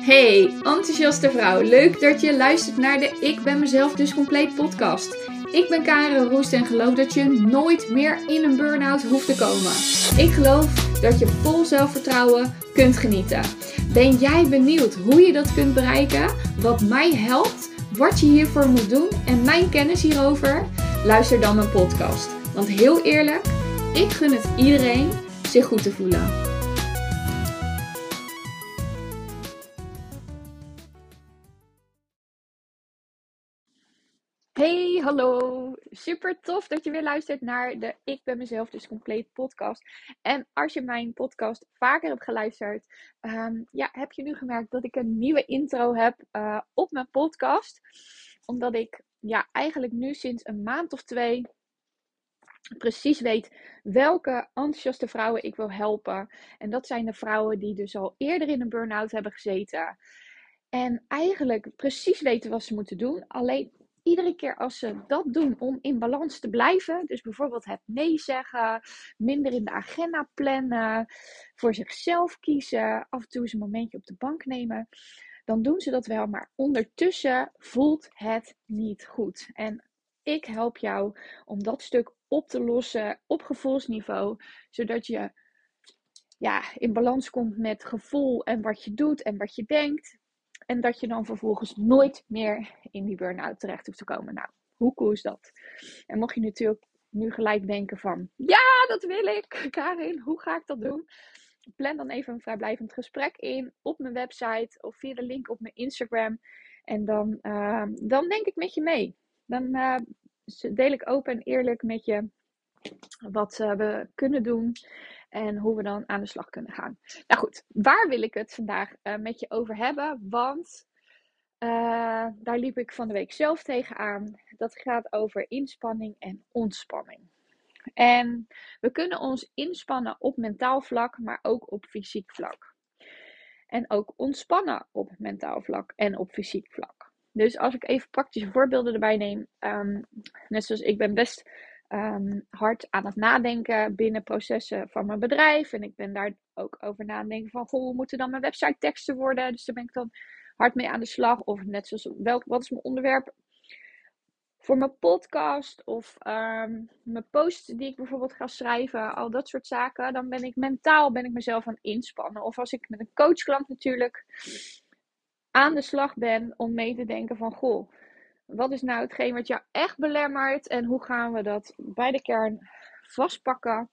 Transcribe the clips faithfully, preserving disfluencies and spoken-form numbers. Hey, enthousiaste vrouw. Leuk dat je luistert naar de Ik Ben Mezelf Dus Compleet podcast. Ik ben Karen Roest en geloof dat je nooit meer in een burn-out hoeft te komen. Ik geloof dat je vol zelfvertrouwen kunt genieten. Ben jij benieuwd hoe je dat kunt bereiken? Wat mij helpt? Wat je hiervoor moet doen? En mijn kennis hierover? Luister dan mijn podcast. Want heel eerlijk, ik gun het iedereen zich goed te voelen. Hey, hallo! Super tof dat je weer luistert naar de Ik Ben Mezelf Dus Compleet podcast. En als je mijn podcast vaker hebt geluisterd, um, ja, heb je nu gemerkt dat ik een nieuwe intro heb uh, op mijn podcast. Omdat ik ja, eigenlijk nu sinds een maand of twee precies weet welke enthousiaste vrouwen ik wil helpen. En dat zijn de vrouwen die dus al eerder in een burn-out hebben gezeten. En eigenlijk precies weten wat ze moeten doen, alleen... Iedere keer als ze dat doen om in balans te blijven, dus bijvoorbeeld het nee zeggen, minder in de agenda plannen, voor zichzelf kiezen, af en toe eens een momentje op de bank nemen, dan doen ze dat wel, maar ondertussen voelt het niet goed. En ik help jou om dat stuk op te lossen op gevoelsniveau, zodat je ja, in balans komt met gevoel en wat je doet en wat je denkt. En dat je dan vervolgens nooit meer in die burn-out terecht hoeft te komen. Nou, hoe cool is dat? En mocht je natuurlijk nu gelijk denken van... Ja, dat wil ik! Karin, hoe ga ik dat doen? Plan dan even een vrijblijvend gesprek in op mijn website of via de link op mijn Instagram. En dan, uh, dan denk ik met je mee. Dan uh, deel ik open en eerlijk met je wat uh, we kunnen doen... En hoe we dan aan de slag kunnen gaan. Nou goed, waar wil ik het vandaag uh, met je over hebben? Want uh, daar liep ik van de week zelf tegenaan. Dat gaat over inspanning en ontspanning. En we kunnen ons inspannen op mentaal vlak, maar ook op fysiek vlak. En ook ontspannen op mentaal vlak en op fysiek vlak. Dus als ik even praktische voorbeelden erbij neem. Um, net zoals ik ben best... Um, hard aan het nadenken binnen processen van mijn bedrijf. En ik ben daar ook over nadenken van... Goh, hoe moeten dan mijn website teksten worden? Dus daar ben ik dan hard mee aan de slag. Of net zoals, welk, wat is mijn onderwerp voor mijn podcast? Of um, mijn post die ik bijvoorbeeld ga schrijven. Al dat soort zaken. Dan ben ik mentaal ben ik mezelf aan het inspannen. Of als ik met een coachklant natuurlijk aan de slag ben... om mee te denken van... Goh, wat is nou hetgeen wat jou echt belemmert? En hoe gaan we dat bij de kern vastpakken?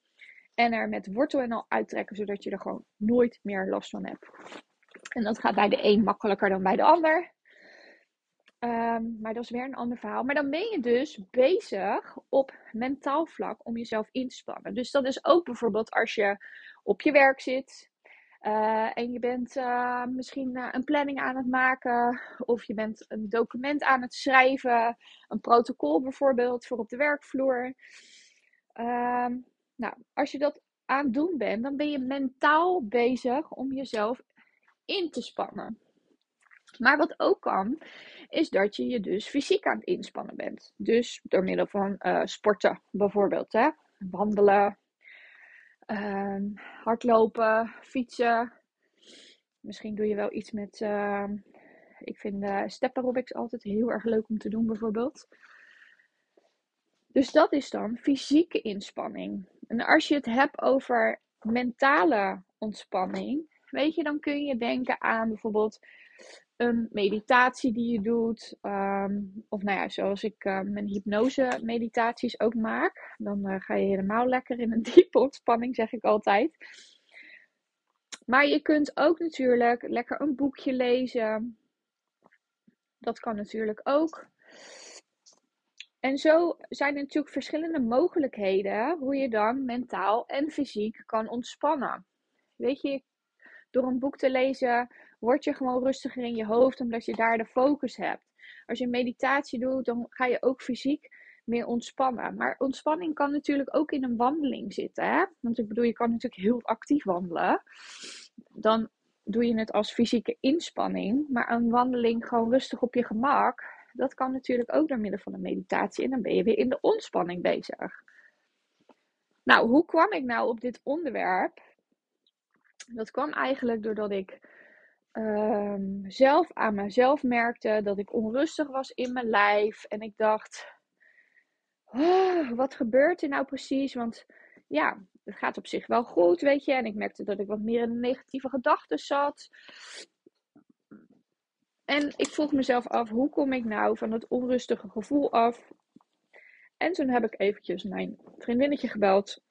En er met wortel en al uittrekken. Zodat je er gewoon nooit meer last van hebt. En dat gaat bij de een makkelijker dan bij de ander. Um, maar dat is weer een ander verhaal. Maar dan ben je dus bezig op mentaal vlak om jezelf in te spannen. Dus dat is ook bijvoorbeeld als je op je werk zit. Uh, en je bent uh, misschien uh, een planning aan het maken. Of je bent een document aan het schrijven. Een protocol bijvoorbeeld voor op de werkvloer. Uh, nou, als je dat aan het doen bent, dan ben je mentaal bezig om jezelf in te spannen. Maar wat ook kan, is dat je je dus fysiek aan het inspannen bent. Dus door middel van uh, sporten bijvoorbeeld. Hè? Wandelen. Uh, hardlopen, fietsen. Misschien doe je wel iets met... Uh, ik vind uh, step aerobics altijd heel erg leuk om te doen bijvoorbeeld. Dus dat is dan fysieke inspanning. En als je het hebt over mentale ontspanning... Weet je, dan kun je denken aan bijvoorbeeld een meditatie die je doet. Um, of nou ja, zoals ik uh, mijn hypnose meditaties ook maak. Dan uh, ga je helemaal lekker in een diepe ontspanning, zeg ik altijd. Maar je kunt ook natuurlijk lekker een boekje lezen. Dat kan natuurlijk ook. En zo zijn er natuurlijk verschillende mogelijkheden hoe je dan mentaal en fysiek kan ontspannen. Weet je, door een boek te lezen word je gewoon rustiger in je hoofd, omdat je daar de focus hebt. Als je meditatie doet, dan ga je ook fysiek meer ontspannen. Maar ontspanning kan natuurlijk ook in een wandeling zitten. Hè? Want ik bedoel, je kan natuurlijk heel actief wandelen. Dan doe je het als fysieke inspanning. Maar een wandeling gewoon rustig op je gemak, dat kan natuurlijk ook door middel van een meditatie. En dan ben je weer in de ontspanning bezig. Nou, hoe kwam ik nou op dit onderwerp? Dat kwam eigenlijk doordat ik um, zelf aan mezelf merkte dat ik onrustig was in mijn lijf. En ik dacht, oh, wat gebeurt er nou precies? Want ja, het gaat op zich wel goed, weet je. En ik merkte dat ik wat meer in de negatieve gedachten zat. En ik vroeg mezelf af, hoe kom ik nou van dat onrustige gevoel af? En toen heb ik eventjes mijn vriendinnetje gebeld.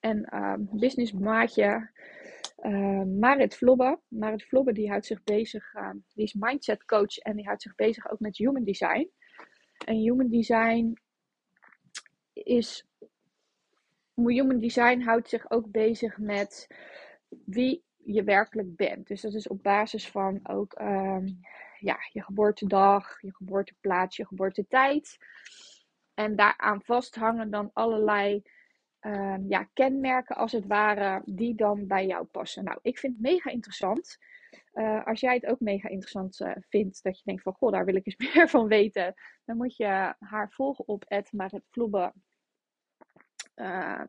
En uh, businessmaatje uh, Marit Plobbe. Marit Plobbe die houdt zich bezig, uh, die is mindset coach en die houdt zich bezig ook met Human Design. En Human Design is... Human Design houdt zich ook bezig met wie je werkelijk bent. Dus dat is op basis van ook uh, ja, je geboortedag, je geboorteplaats, je geboortetijd. En daaraan vasthangen dan allerlei uh, ja, kenmerken als het ware die dan bij jou passen. Nou, ik vind het mega interessant. Uh, als jij het ook mega interessant uh, vindt, dat je denkt van goh, daar wil ik eens meer van weten. Dan moet je haar volgen op Marit Plobbe uh,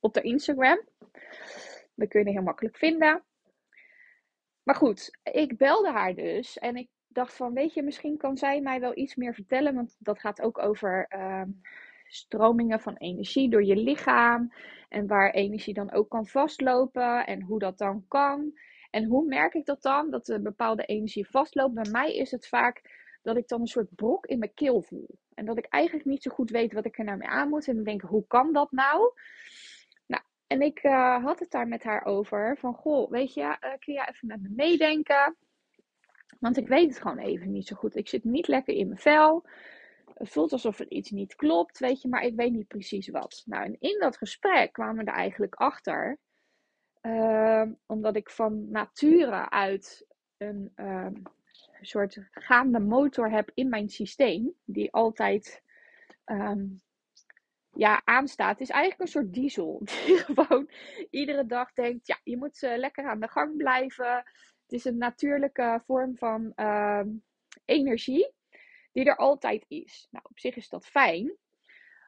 op de Instagram. Dat kun je heel makkelijk vinden. Maar goed, ik belde haar dus en ik dacht van, weet je, misschien kan zij mij wel iets meer vertellen. Want dat gaat ook over uh, stromingen van energie door je lichaam. En waar energie dan ook kan vastlopen en hoe dat dan kan. En hoe merk ik dat dan, dat een bepaalde energie vastloopt? Bij mij is het vaak dat ik dan een soort brok in mijn keel voel. En dat ik eigenlijk niet zo goed weet wat ik er nou mee aan moet. En ik denk, hoe kan dat nou? En ik uh, had het daar met haar over. Van, goh, weet je, uh, kun jij even met me meedenken? Want ik weet het gewoon even niet zo goed. Ik zit niet lekker in mijn vel. Het voelt alsof er iets niet klopt, weet je. Maar ik weet niet precies wat. Nou, en in dat gesprek kwamen we er eigenlijk achter. Uh, omdat ik van nature uit een uh, soort gaande motor heb in mijn systeem. Die altijd... Um, Ja, aanstaat. Het is eigenlijk een soort diesel. Die gewoon iedere dag denkt, ja, je moet uh, lekker aan de gang blijven. Het is een natuurlijke vorm van uh, energie die er altijd is. Nou, op zich is dat fijn.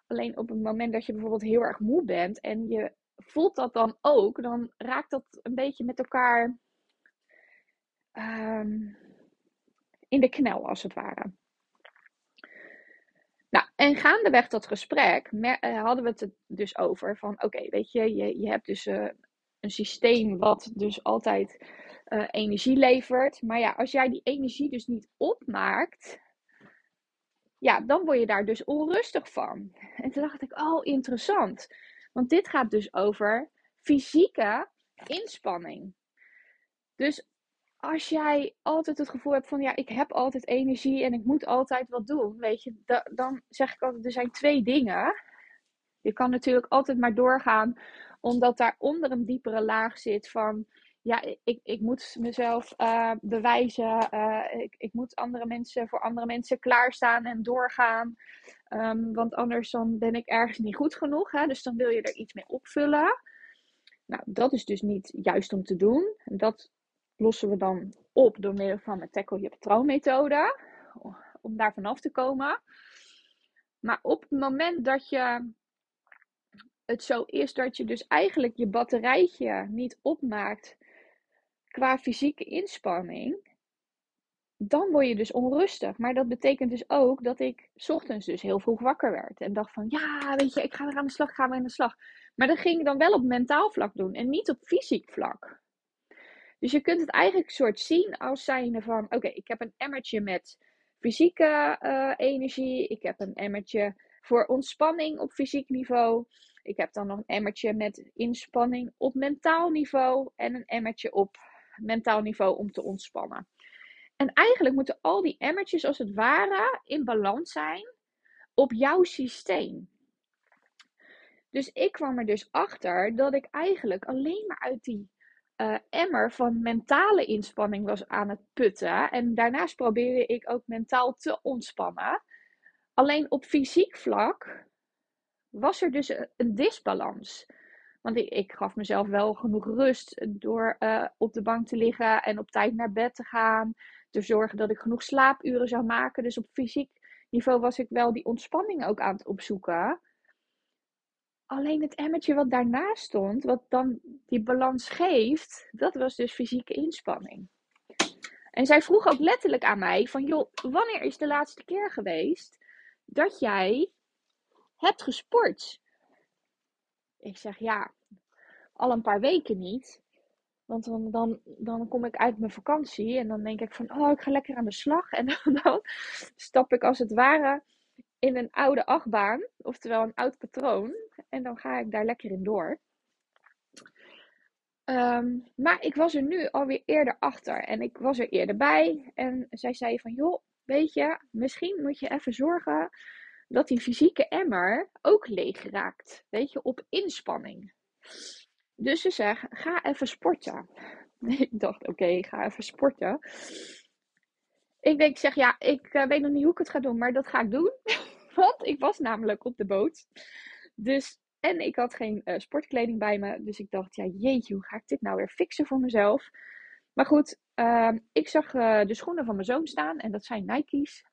Alleen op het moment dat je bijvoorbeeld heel erg moe bent en je voelt dat dan ook, dan raakt dat een beetje met elkaar uh, in de knel, als het ware. Nou, en gaandeweg dat gesprek hadden we het dus over van, oké, okay, weet je, je, je hebt dus uh, een systeem wat dus altijd uh, energie levert. Maar ja, als jij die energie dus niet opmaakt, ja, dan word je daar dus onrustig van. En toen dacht ik, oh, interessant. Want dit gaat dus over fysieke inspanning. Dus als jij altijd het gevoel hebt van, ja, ik heb altijd energie en ik moet altijd wat doen, weet je, da- dan zeg ik altijd, er zijn twee dingen. Je kan natuurlijk altijd maar doorgaan, omdat daaronder een diepere laag zit van, ja, ik, ik moet mezelf uh, bewijzen, uh, ik, ik moet andere mensen voor andere mensen klaarstaan en doorgaan, um, want anders dan ben ik ergens niet goed genoeg, hè? Dus dan wil je er iets mee opvullen. Nou, dat is dus niet juist om te doen. Dat lossen we dan op door middel van de Tackle Your Patroon methode. Om daar vanaf te komen. Maar op het moment dat je het zo is dat je dus eigenlijk je batterijtje niet opmaakt qua fysieke inspanning, dan word je dus onrustig. Maar dat betekent dus ook dat ik 's ochtends dus heel vroeg wakker werd. En dacht van, ja, weet je, ik ga weer aan de slag, gaan we aan de slag. Maar dat ging ik dan wel op mentaal vlak doen en niet op fysiek vlak. Dus je kunt het eigenlijk soort zien als zijnde van, oké, okay, ik heb een emmertje met fysieke uh, energie. Ik heb een emmertje voor ontspanning op fysiek niveau. Ik heb dan nog een emmertje met inspanning op mentaal niveau. En een emmertje op mentaal niveau om te ontspannen. En eigenlijk moeten al die emmertjes als het ware in balans zijn op jouw systeem. Dus ik kwam er dus achter dat ik eigenlijk alleen maar uit die... Uh, emmer van mentale inspanning was aan het putten. En daarnaast probeerde ik ook mentaal te ontspannen. Alleen op fysiek vlak was er dus een, een disbalans. Want ik, ik gaf mezelf wel genoeg rust door uh, op de bank te liggen en op tijd naar bed te gaan. Te zorgen dat ik genoeg slaapuren zou maken. Dus op fysiek niveau was ik wel die ontspanning ook aan het opzoeken. Alleen het emmertje wat daarnaast stond, wat dan die balans geeft, dat was dus fysieke inspanning. En zij vroeg ook letterlijk aan mij van, joh, wanneer is de laatste keer geweest dat jij hebt gesport? Ik zeg, ja, al een paar weken niet. Want dan, dan, dan kom ik uit mijn vakantie en dan denk ik van, oh, ik ga lekker aan de slag. En dan, dan stap ik als het ware in een oude achtbaan, oftewel een oud patroon. En dan ga ik daar lekker in door. Um, maar ik was er nu alweer eerder achter en ik was er eerder bij. En zij zei van, joh, weet je, misschien moet je even zorgen dat die fysieke emmer ook leeg raakt. Weet je, op inspanning. Dus ze zegt, ga even sporten. Ik dacht, oké, okay, ga even sporten. Ik denk, zeg, ja, ik uh, weet nog niet hoe ik het ga doen, maar dat ga ik doen. Want ik was namelijk op de boot. Dus, en ik had geen uh, sportkleding bij me. Dus ik dacht, ja, jeetje, hoe ga ik dit nou weer fixen voor mezelf? Maar goed, uh, ik zag uh, de schoenen van mijn zoon staan. En dat zijn Nike's.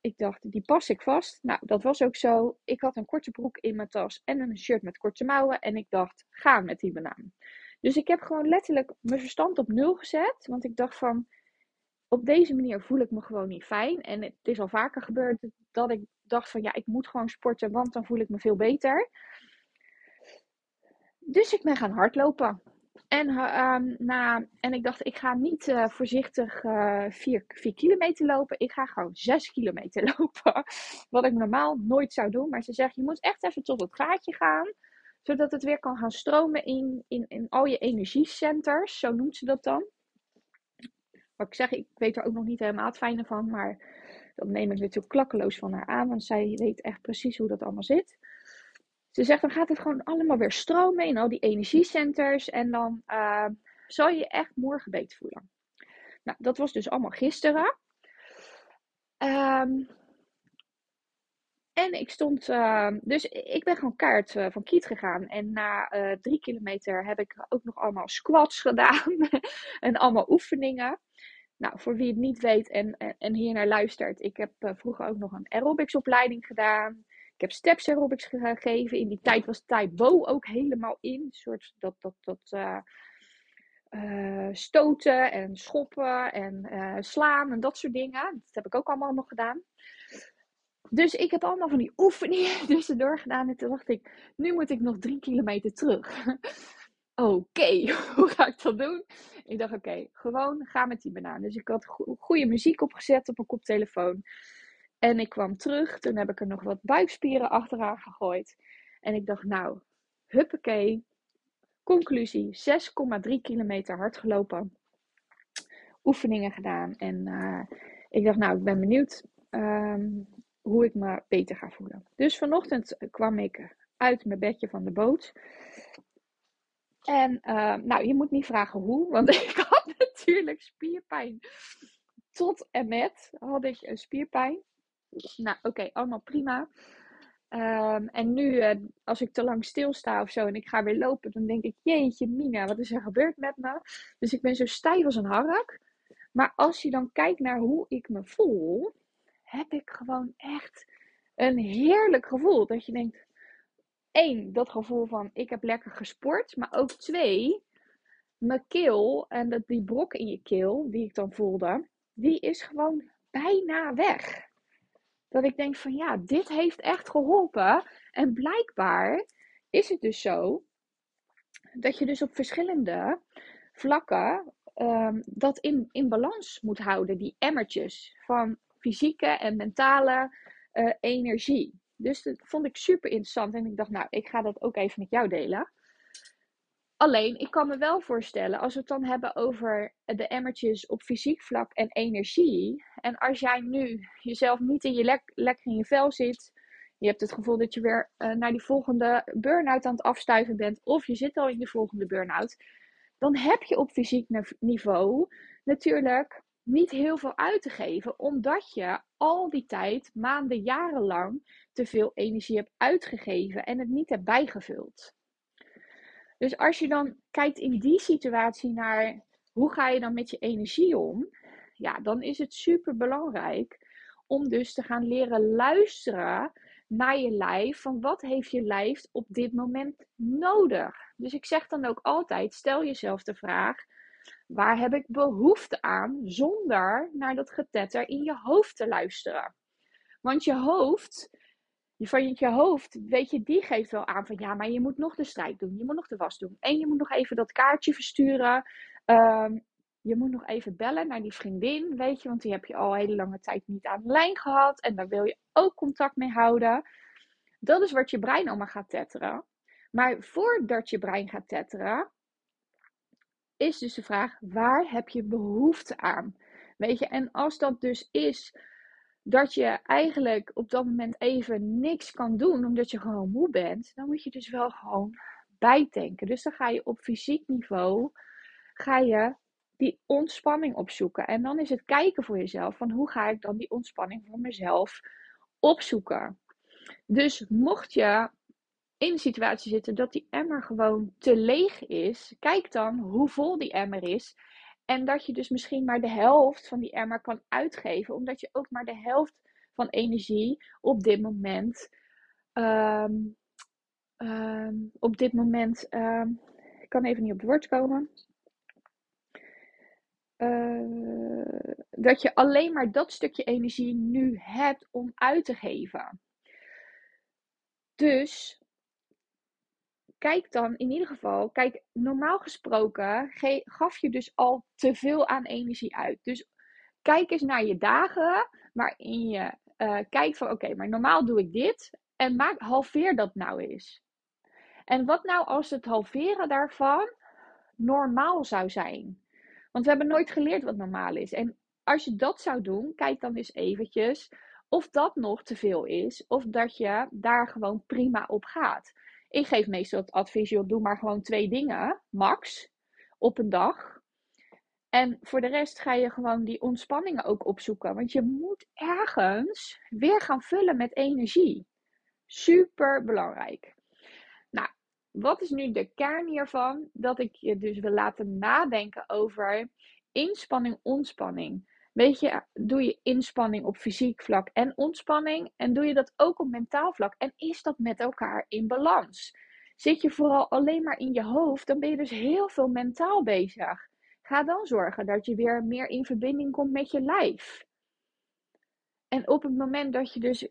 Ik dacht, die pas ik vast. Nou, dat was ook zo. Ik had een korte broek in mijn tas en een shirt met korte mouwen. En ik dacht, ga met die banaan. Dus ik heb gewoon letterlijk mijn verstand op nul gezet. Want ik dacht van, op deze manier voel ik me gewoon niet fijn. En het is al vaker gebeurd dat ik dacht van, ja, ik moet gewoon sporten. Want dan voel ik me veel beter. Dus ik ben gaan hardlopen. En, uh, na, en ik dacht, ik ga niet uh, voorzichtig uh, vier, vier kilometer lopen. Ik ga gewoon zes kilometer lopen. Wat ik normaal nooit zou doen. Maar ze zegt, je moet echt even tot het gaatje gaan. Zodat het weer kan gaan stromen in, in, in al je energiecenters. Zo noemt ze dat dan. Wat ik zeg, ik weet er ook nog niet helemaal het fijne van. Maar dat neem ik natuurlijk klakkeloos van haar aan. Want zij weet echt precies hoe dat allemaal zit. Ze zegt, dan gaat het gewoon allemaal weer stromen in al die energiecenters. En dan uh, zal je je echt morgen beter voelen. Nou, dat was dus allemaal gisteren. Um, en ik stond... Uh, dus ik ben gewoon keihard uh, van kiet gegaan. En na uh, drie kilometer heb ik ook nog allemaal squats gedaan. En allemaal oefeningen. Nou, voor wie het niet weet en, en, en hiernaar luistert. Ik heb uh, vroeger ook nog een aerobicsopleiding gedaan. Ik heb steps aerobics gegeven. In die tijd was Tai Bo ook helemaal in. Een soort dat, dat, dat uh, uh, stoten en schoppen en uh, slaan en dat soort dingen. Dat heb ik ook allemaal nog gedaan. Dus ik heb allemaal van die oefeningen tussendoor gedaan. En toen dacht ik, nu moet ik nog drie kilometer terug. Oké, okay, hoe ga ik dat doen? Ik dacht, oké, okay, gewoon ga met die banaan. Dus ik had go- goede muziek opgezet op mijn koptelefoon. En ik kwam terug. Toen heb ik er nog wat buikspieren achteraan gegooid. En ik dacht, nou, huppakee. Conclusie, zes komma drie kilometer hard gelopen. Oefeningen gedaan. En uh, ik dacht, nou, ik ben benieuwd um, hoe ik me beter ga voelen. Dus vanochtend kwam ik uit mijn bedje van de boot. En, uh, nou, je moet niet vragen hoe. Want ik had natuurlijk spierpijn. Tot en met had ik spierpijn. Nou, oké, okay, allemaal prima. Um, en nu, uh, als ik te lang stilsta of zo en ik ga weer lopen, dan denk ik, jeetje Mina, wat is er gebeurd met me? Dus ik ben zo stijf als een hark. Maar als je dan kijkt naar hoe ik me voel, heb ik gewoon echt een heerlijk gevoel. Dat je denkt, één, dat gevoel van ik heb lekker gesport. Maar ook twee, mijn keel en die brok in je keel die ik dan voelde, die is gewoon bijna weg. Dat ik denk van ja, dit heeft echt geholpen. En blijkbaar is het dus zo dat je dus op verschillende vlakken um, dat in, in balans moet houden. Die emmertjes van fysieke en mentale uh, energie. Dus dat vond ik super interessant. En ik dacht nou, ik ga dat ook even met jou delen. Alleen, ik kan me wel voorstellen, als we het dan hebben over de emmertjes op fysiek vlak en energie. En als jij nu jezelf niet in je lek, lekker in je vel zit. Je hebt het gevoel dat je weer uh, naar die volgende burn-out aan het afstuiven bent. Of je zit al in die volgende burn-out. Dan heb je op fysiek niveau natuurlijk niet heel veel uit te geven. Omdat je al die tijd, maanden, jarenlang te veel energie hebt uitgegeven. En het niet hebt bijgevuld. Dus als je dan kijkt in die situatie naar hoe ga je dan met je energie om, ja, dan is het super belangrijk om dus te gaan leren luisteren naar je lijf. Van wat heeft je lijf op dit moment nodig? Dus ik zeg dan ook altijd, stel jezelf de vraag, Waar heb ik behoefte aan zonder naar dat getetter in je hoofd te luisteren? Want je hoofd, van je hoofd, weet je, die geeft wel aan van ja, maar je moet nog de strijk doen. Je moet nog de was doen. En je moet nog even dat kaartje versturen. Um, je moet nog even bellen naar die vriendin, weet je. Want die heb je al een hele lange tijd niet aan de lijn gehad. En daar wil je ook contact mee houden. Dat is wat je brein allemaal gaat tetteren. Maar voordat je brein gaat tetteren, is dus de vraag, waar heb je behoefte aan? Weet je, en als dat dus is dat je eigenlijk op dat moment even niks kan doen, omdat je gewoon moe bent, dan moet je dus wel gewoon bijtanken. Dus dan ga je op fysiek niveau, ga je die ontspanning opzoeken. En dan is het kijken voor jezelf, van hoe ga ik dan die ontspanning voor mezelf opzoeken? Dus mocht je in de situatie zitten dat die emmer gewoon te leeg is, kijk dan hoe vol die emmer is. En dat je dus misschien maar de helft van die emmer kan uitgeven, omdat je ook maar de helft van energie op dit moment, um, um, op dit moment, um, ik kan even niet op het woord komen, uh, dat je alleen maar dat stukje energie nu hebt om uit te geven. Dus kijk dan in ieder geval, kijk, normaal gesproken ge- gaf je dus al te veel aan energie uit. Dus kijk eens naar je dagen waarin je uh, kijkt van oké, okay, maar normaal doe ik dit en maak, halveer dat nou eens. En wat nou als het halveren daarvan normaal zou zijn? Want we hebben nooit geleerd wat normaal is. En als je dat zou doen, kijk dan eens eventjes of dat nog te veel is of dat je daar gewoon prima op gaat. Ik geef meestal het advies, joh, doe maar gewoon twee dingen, max, op een dag. En voor de rest ga je gewoon die ontspanningen ook opzoeken. Want je moet ergens weer gaan vullen met energie. Super belangrijk. Nou, wat is nu de kern hiervan? Dat ik je dus wil laten nadenken over inspanning, ontspanning. Weet je, doe je inspanning op fysiek vlak en ontspanning en doe je dat ook op mentaal vlak? En is dat met elkaar in balans? Zit je vooral alleen maar in je hoofd, dan ben je dus heel veel mentaal bezig. Ga dan zorgen dat je weer meer in verbinding komt met je lijf. En op het moment dat je dus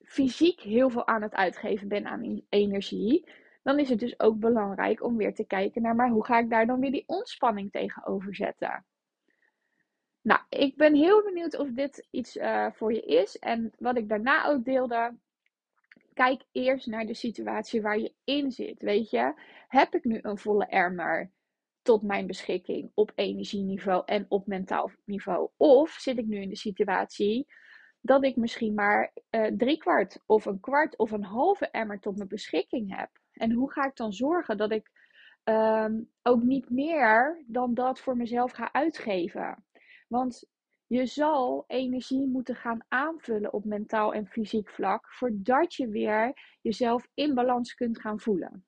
fysiek heel veel aan het uitgeven bent aan energie, dan is het dus ook belangrijk om weer te kijken naar, maar hoe ga ik daar dan weer die ontspanning tegenover zetten? Nou, ik ben heel benieuwd of dit iets uh, voor je is. En wat ik daarna ook deelde, kijk eerst naar de situatie waar je in zit. Weet je, heb ik nu een volle emmer tot mijn beschikking op energieniveau en op mentaal niveau? Of zit ik nu in de situatie dat ik misschien maar uh, drie kwart of een kwart of een halve emmer tot mijn beschikking heb? En hoe ga ik dan zorgen dat ik um, ook niet meer dan dat voor mezelf ga uitgeven? Want je zal energie moeten gaan aanvullen op mentaal en fysiek vlak, voordat je weer jezelf in balans kunt gaan voelen.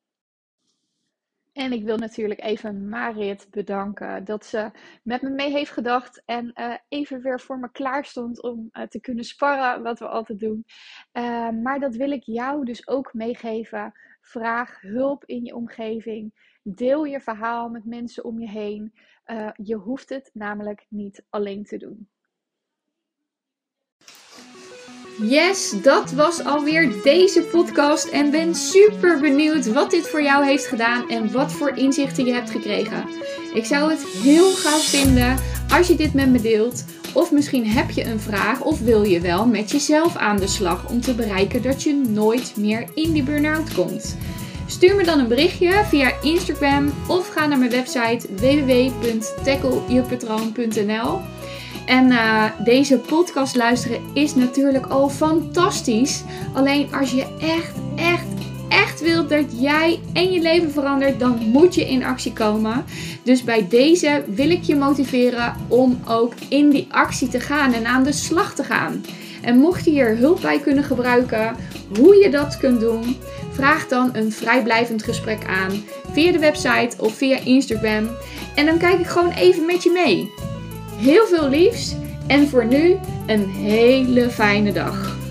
En ik wil natuurlijk even Marit bedanken dat ze met me mee heeft gedacht en uh, even weer voor me klaar stond om uh, te kunnen sparren, wat we altijd doen. Uh, maar dat wil ik jou dus ook meegeven. Vraag hulp in je omgeving. Deel je verhaal met mensen om je heen. Uh, je hoeft het namelijk niet alleen te doen. Yes, dat was alweer deze podcast. En ben super benieuwd wat dit voor jou heeft gedaan en wat voor inzichten je hebt gekregen. Ik zou het heel gaaf vinden als je dit met me deelt. Of misschien heb je een vraag of wil je wel met jezelf aan de slag om te bereiken dat je nooit meer in die burn-out komt. Stuur me dan een berichtje via Instagram of ga naar mijn website w w w punt tackle your patroon punt n l. En uh, deze podcast luisteren is natuurlijk al fantastisch. Alleen als je echt, echt, echt wilt dat jij en je leven verandert, dan moet je in actie komen. Dus bij deze wil ik je motiveren om ook in die actie te gaan en aan de slag te gaan. En mocht je hier hulp bij kunnen gebruiken, hoe je dat kunt doen, vraag dan een vrijblijvend gesprek aan via de website of via Instagram. En dan kijk ik gewoon even met je mee. Heel veel liefs en voor nu een hele fijne dag.